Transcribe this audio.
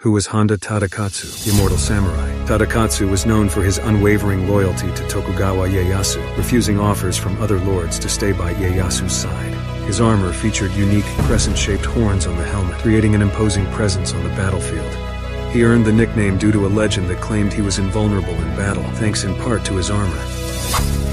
who was Honda Tadakatsu, the immortal samurai. Tadakatsu was known for his unwavering loyalty to Tokugawa Ieyasu, refusing offers from other lords to stay by Ieyasu's side. His armor featured unique crescent-shaped horns on the helmet, creating an imposing presence on the battlefield. He earned the nickname due to a legend that claimed he was invulnerable in battle, thanks in part to his armor.